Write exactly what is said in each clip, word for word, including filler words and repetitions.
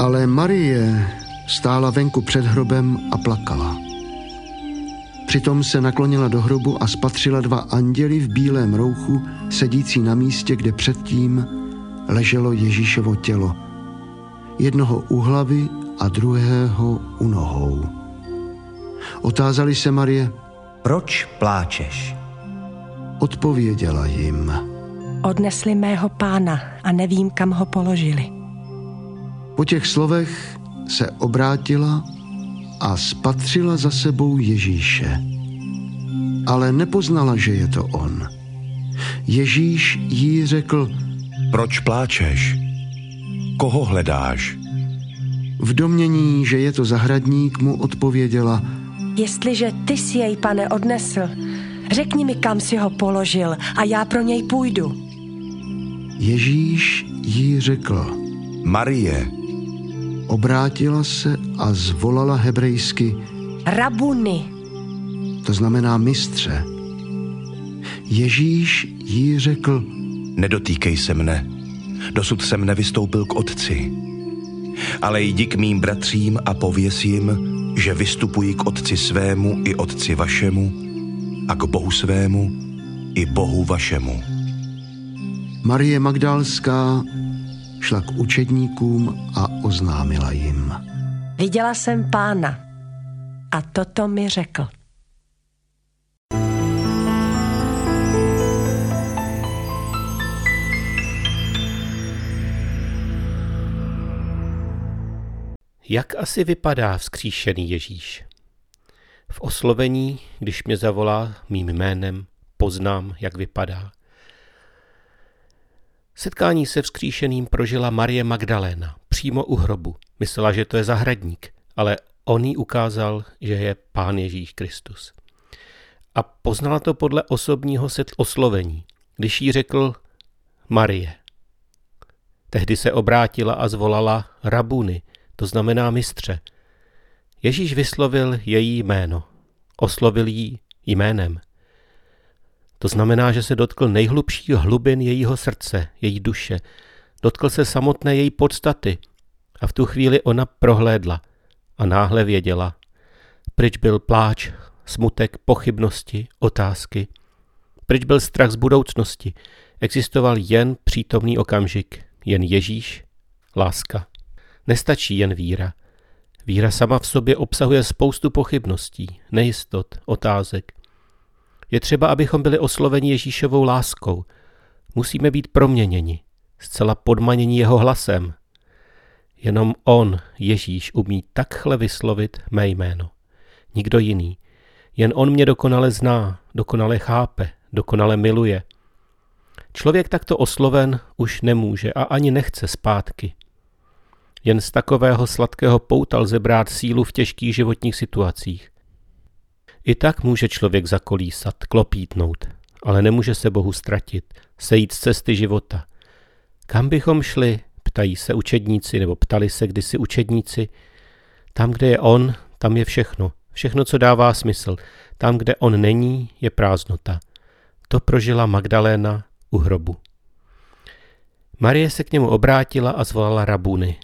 Ale Marie stála venku před hrobem a plakala. Přitom se naklonila do hrobu a spatřila dva anděly v bílém rouchu, sedící na místě, kde předtím leželo Ježíšovo tělo. Jednoho u hlavy a druhého u nohou. Otázali se Marie: proč pláčeš? Odpověděla jim: odnesli mého pána a nevím, kam ho položili. Po těch slovech se obrátila a spatřila za sebou Ježíše, ale nepoznala, že je to on. Ježíš jí řekl: proč pláčeš? Koho hledáš? V domnění, že je to zahradník, mu odpověděla: jestliže ty si jej, pane, odnesl, řekni mi, kam si ho položil, a já pro něj půjdu. Ježíš jí řekl: Marie. Obrátila se a zvolala hebrejsky: Rabuni. To znamená mistře. Ježíš jí řekl: nedotýkej se mne, dosud jsem nevystoupil k otci. Ale jdi k mým bratřím a pověz jim, že vystupuji k otci svému i otci vašemu a k Bohu svému i Bohu vašemu. Marie Magdalská šla k učedníkům a oznámila jim: viděla jsem pána a toto mi řekl. Jak asi vypadá vzkříšený Ježíš? V oslovení, když mě zavolá mým jménem, poznám, jak vypadá. Setkání se vzkříšeným prožila Marie Magdaléna, přímo u hrobu. Myslela, že to je zahradník, ale on jí ukázal, že je Pán Ježíš Kristus. A poznala to podle osobního set oslovení, když jí řekl Marie. Tehdy se obrátila a zvolala Rabuni, to znamená mistře. Ježíš vyslovil její jméno, oslovil jí jménem. To znamená, že se dotkl nejhlubších hlubin jejího srdce, její duše. Dotkl se samotné její podstaty a v tu chvíli ona prohlédla a náhle věděla. Pryč byl pláč, smutek, pochybnosti, otázky. Pryč byl strach z budoucnosti. Existoval jen přítomný okamžik, jen Ježíš, láska. Nestačí jen víra. Víra sama v sobě obsahuje spoustu pochybností, nejistot, otázek. Je třeba, abychom byli osloveni Ježíšovou láskou. Musíme být proměněni, zcela podmaněni jeho hlasem. Jenom on, Ježíš, umí takhle vyslovit mé jméno. Nikdo jiný. Jen on mě dokonale zná, dokonale chápe, dokonale miluje. Člověk takto osloven už nemůže a ani nechce zpátky. Jen z takového sladkého pouta lze brát sílu v těžkých životních situacích. I tak může člověk zakolísat, klopítnout, ale nemůže se Bohu ztratit, sejít z cesty života. Kam bychom šli, ptají se učedníci, nebo ptali se kdysi učedníci. Tam, kde je on, tam je všechno. Všechno, co dává smysl. Tam, kde on není, je prázdnota. To prožila Magdaléna u hrobu. Marie se k němu obrátila a zvolala Rabuni.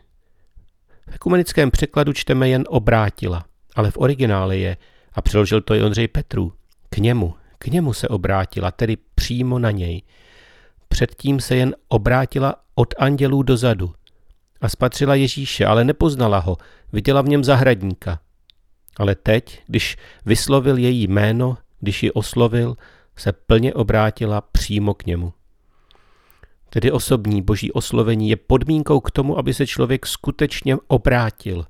V ekumenickém překladu čteme jen obrátila, ale v originále je, a přeložil to i Ondřej Petrů, K němu, k němu se obrátila, tedy přímo na něj. Předtím se jen obrátila od andělů dozadu a spatřila Ježíše, ale nepoznala ho, viděla v něm zahradníka. Ale teď, když vyslovil její jméno, když ji oslovil, se plně obrátila přímo k němu. Tedy osobní boží oslovení je podmínkou k tomu, aby se člověk skutečně obrátil.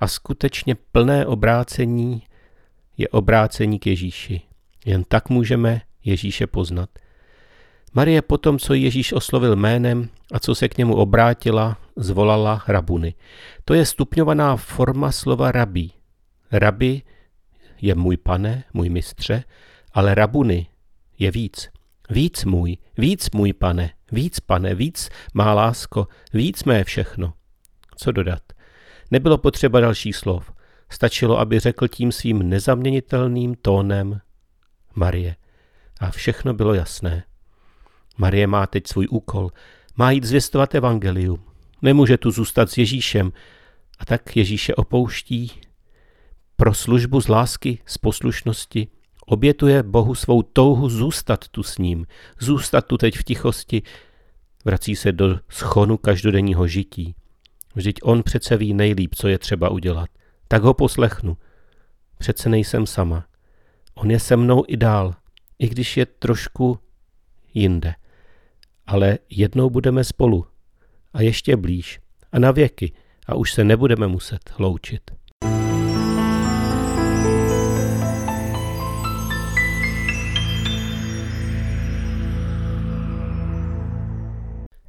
A skutečně plné obrácení je obrácení k Ježíši. Jen tak můžeme Ježíše poznat. Marie potom, co Ježíš oslovil jménem a co se k němu obrátila, zvolala Rabuni. To je stupňovaná forma slova rabí. Rabi je můj pane, můj mistře, ale Rabuni je víc. Víc můj, víc můj pane, víc pane, víc má lásko, víc mé všechno. Co dodat? Nebylo potřeba dalších slov. Stačilo, aby řekl tím svým nezaměnitelným tónem Marie. A všechno bylo jasné. Marie má teď svůj úkol. Má jít zvěstovat evangelium. Nemůže tu zůstat s Ježíšem. A tak Ježíše opouští. Pro službu z lásky, z poslušnosti obětuje Bohu svou touhu zůstat tu s ním, zůstat tu teď v tichosti. Vrací se do schonu každodenního žití. Vždyť on přece ví nejlíp, co je třeba udělat. Tak ho poslechnu. Přece nejsem sama. On je se mnou i dál, i když je trošku jinde. Ale jednou budeme spolu a ještě blíž a na věky a už se nebudeme muset loučit.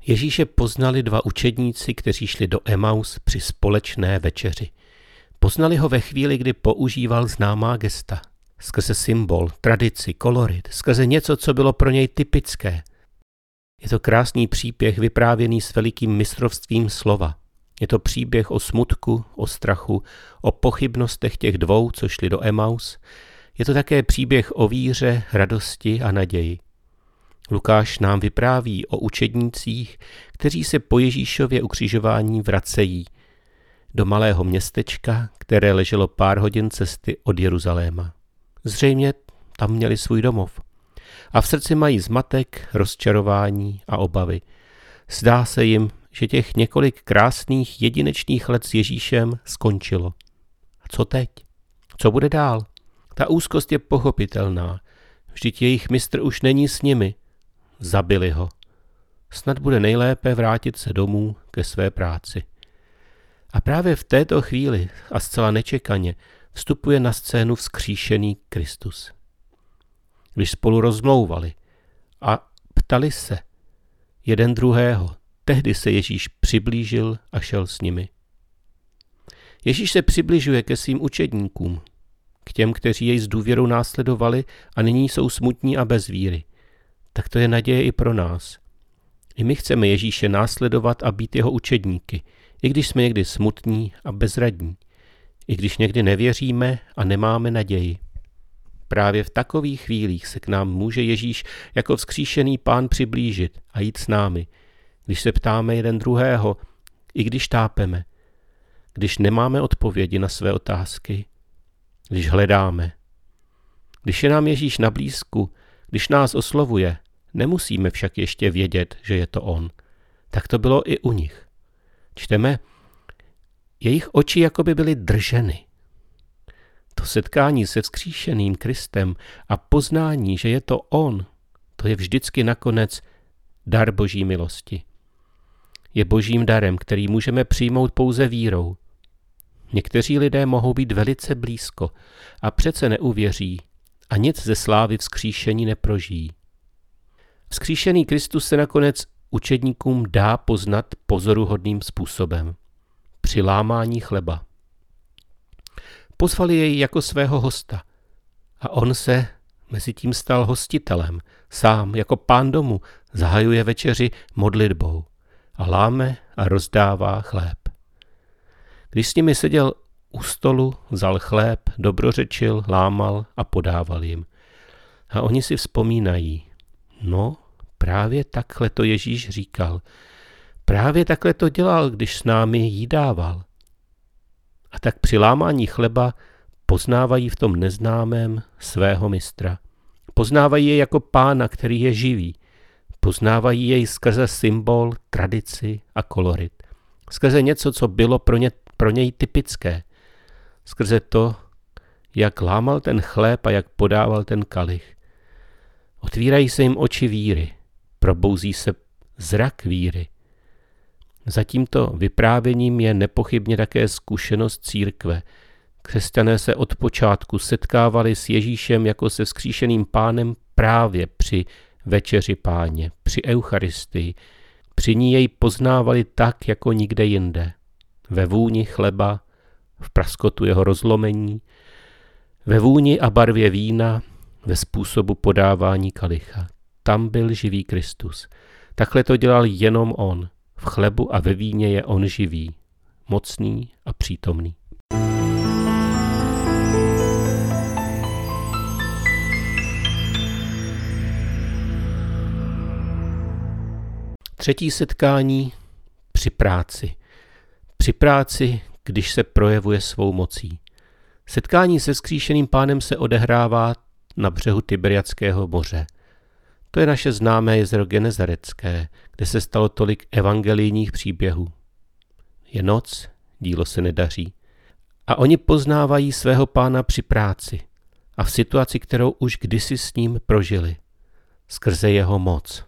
Ježíše poznali dva učedníci, kteří šli do Emaus při společné večeři. Poznali ho ve chvíli, kdy používal známá gesta. Skrze symbol, tradici, kolorit, skrze něco, co bylo pro něj typické. Je to krásný příběh vyprávěný s velikým mistrovstvím slova. Je to příběh o smutku, o strachu, o pochybnostech těch dvou, co šli do Emaus. Je to také příběh o víře, radosti a naději. Lukáš nám vypráví o učednících, kteří se po Ježíšově ukřižování vracejí do malého městečka, které leželo pár hodin cesty od Jeruzaléma. Zřejmě tam měli svůj domov. A v srdci mají zmatek, rozčarování a obavy. Zdá se jim, že těch několik krásných jedinečných let s Ježíšem skončilo. A co teď? Co bude dál? Ta úzkost je pochopitelná. Vždyť jejich mistr už není s nimi. Zabili ho. Snad bude nejlépe vrátit se domů ke své práci. A právě v této chvíli a zcela nečekaně vstupuje na scénu vzkříšený Kristus. Když spolu rozmlouvali a ptali se jeden druhého, tehdy se Ježíš přiblížil a šel s nimi. Ježíš se přibližuje ke svým učedníkům, k těm, kteří jej s důvěrou následovali a nyní jsou smutní a bez víry. Tak to je naděje i pro nás. I my chceme Ježíše následovat a být jeho učedníky, i když jsme někdy smutní a bezradní, i když někdy nevěříme a nemáme naději. Právě v takových chvílích se k nám může Ježíš jako vzkříšený Pán přiblížit a jít s námi, když se ptáme jeden druhého, i když tápeme, když nemáme odpovědi na své otázky, když hledáme. Když je nám Ježíš na blízku, když nás oslovuje, nemusíme však ještě vědět, že je to on. Tak to bylo i u nich. Čteme, jejich oči jakoby byly drženy. To setkání se vzkříšeným Kristem a poznání, že je to on, to je vždycky nakonec dar Boží milosti. Je Božím darem, který můžeme přijmout pouze vírou. Někteří lidé mohou být velice blízko a přece neuvěří a nic ze slávy vzkříšení neprožijí. Vzkříšený Kristus se nakonec učedníkům dá poznat pozoruhodným způsobem. Při lámání chleba. Pozvali jej jako svého hosta a on se mezi tím stal hostitelem. Sám jako pán domu zahajuje večeři modlitbou a láme a rozdává chléb. Když s nimi seděl u stolu, vzal chléb, dobrořečil, lámal a podával jim. A oni si vzpomínají, no právě takhle to Ježíš říkal. Právě takhle to dělal, když s námi jídával. A tak při lámání chleba poznávají v tom neznámém svého mistra. Poznávají jej jako pána, který je živý. Poznávají jej skrze symbol, tradici a kolorit. Skrze něco, co bylo pro ně pro něj typické. Skrze to, jak lámal ten chléb a jak podával ten kalich. Otvírají se jim oči víry. Probouzí se zrak víry. Za tímto vyprávěním je nepochybně také zkušenost církve. Křesťané se od počátku setkávali s Ježíšem jako se vzkříšeným pánem právě při večeři páně, při eucharistii. Při ní jej poznávali tak, jako nikde jinde. Ve vůni chleba, v praskotu jeho rozlomení, ve vůni a barvě vína, ve způsobu podávání kalicha. Tam byl živý Kristus. Takhle to dělal jenom on. V chlebu a ve víně je on živý, mocný a přítomný. Třetí setkání při práci. Při práci, když se projevuje svou mocí. Setkání se vzkříšeným Pánem se odehrává na břehu Tiberiadského moře. To je naše známé jezero Genezarecké, kde se stalo tolik evangelijních příběhů. Je noc, dílo se nedaří. A oni poznávají svého Pána při práci a v situaci, kterou už kdysi s ním prožili, skrze jeho moc.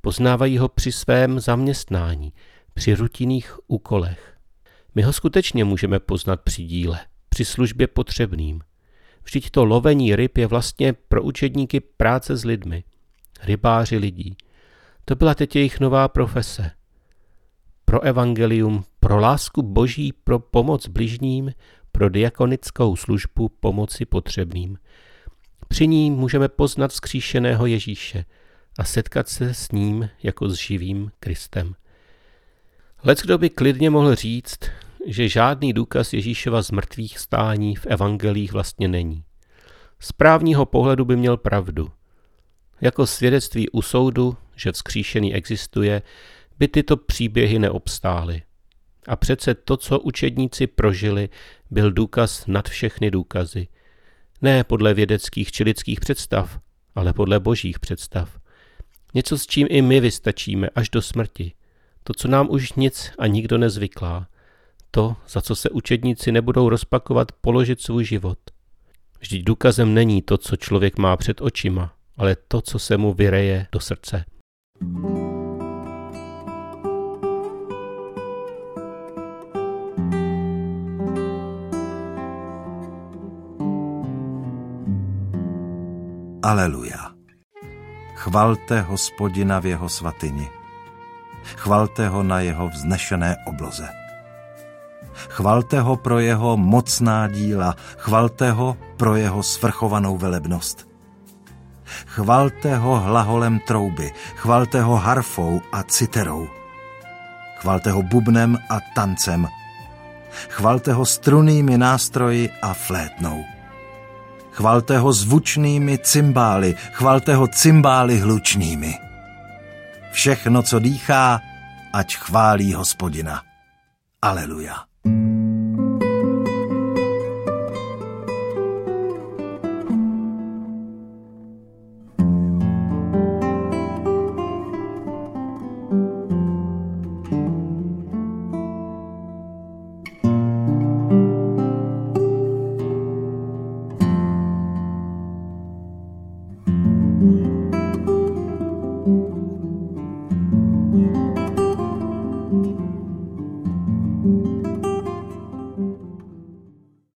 Poznávají ho při svém zaměstnání, při rutinních úkolech. My ho skutečně můžeme poznat při díle, při službě potřebným. Vždyť to lovení ryb je vlastně pro učedníky práce s lidmi, rybáři lidí. To byla teď jejich nová profese. Pro evangelium, pro lásku boží, pro pomoc bližním, pro diakonickou službu pomoci potřebným. Při ní můžeme poznat vzkříšeného Ježíše a setkat se s ním jako s živým Kristem. Leckdo by klidně mohl říct, že žádný důkaz Ježíšova zmrtvých stání v evangelích vlastně není. Z právního pohledu by měl pravdu. Jako svědectví u soudu, že vzkříšený existuje, by tyto příběhy neobstály. A přece to, co učedníci prožili, byl důkaz nad všechny důkazy. Ne podle vědeckých či lidských představ, ale podle božích představ. Něco, s čím i my vystačíme až do smrti. To, co nám už nic a nikdo nezvyklá. To, za co se učedníci nebudou rozpakovat položit svůj život. Vždyť důkazem není to, co člověk má před očima, ale to, co se mu vyreje do srdce. Aleluja. Chvalte Hospodina v jeho svatyni. Chvalte ho na jeho vznešené obloze. Chvalte ho pro jeho mocná díla. Chvalte ho pro jeho svrchovanou velebnost. Chvalte ho hlaholem trouby. Chvalte ho harfou a citerou. Chvalte ho bubnem a tancem. Chvalte ho strunnými nástroji a flétnou. Chvalte ho zvučnými cymbály, chvalte ho cymbály hlučnými. Všechno, co dýchá, ať chválí Hospodina. Aleluja.